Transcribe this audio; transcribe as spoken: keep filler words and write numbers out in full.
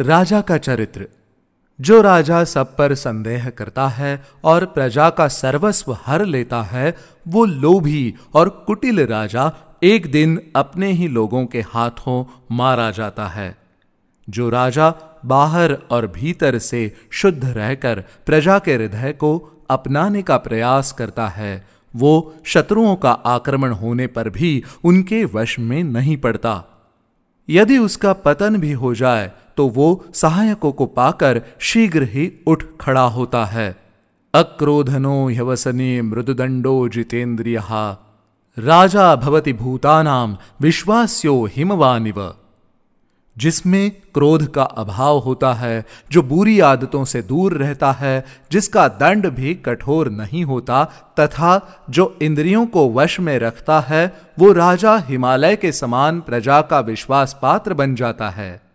राजा का चरित्र। जो राजा सब पर संदेह करता है और प्रजा का सर्वस्व हर लेता है, वो लोभी और कुटिल राजा एक दिन अपने ही लोगों के हाथों मारा जाता है। जो राजा बाहर और भीतर से शुद्ध रहकर प्रजा के हृदय को अपनाने का प्रयास करता है, वो शत्रुओं का आक्रमण होने पर भी उनके वश में नहीं पड़ता। यदि उसका पतन भी हो जाए तो वो सहायकों को पाकर शीघ्र ही उठ खड़ा होता है। अक्रोधनो ह्यवसने मृदुदंडो जितेन्द्रियः राजा भवति भूतानाम विश्वास्यो हिमवानिव। जिसमें क्रोध का अभाव होता है, जो बुरी आदतों से दूर रहता है, जिसका दंड भी कठोर नहीं होता तथा जो इंद्रियों को वश में रखता है, वो राजा हिमालय के समान प्रजा का विश्वास पात्र बन जाता है।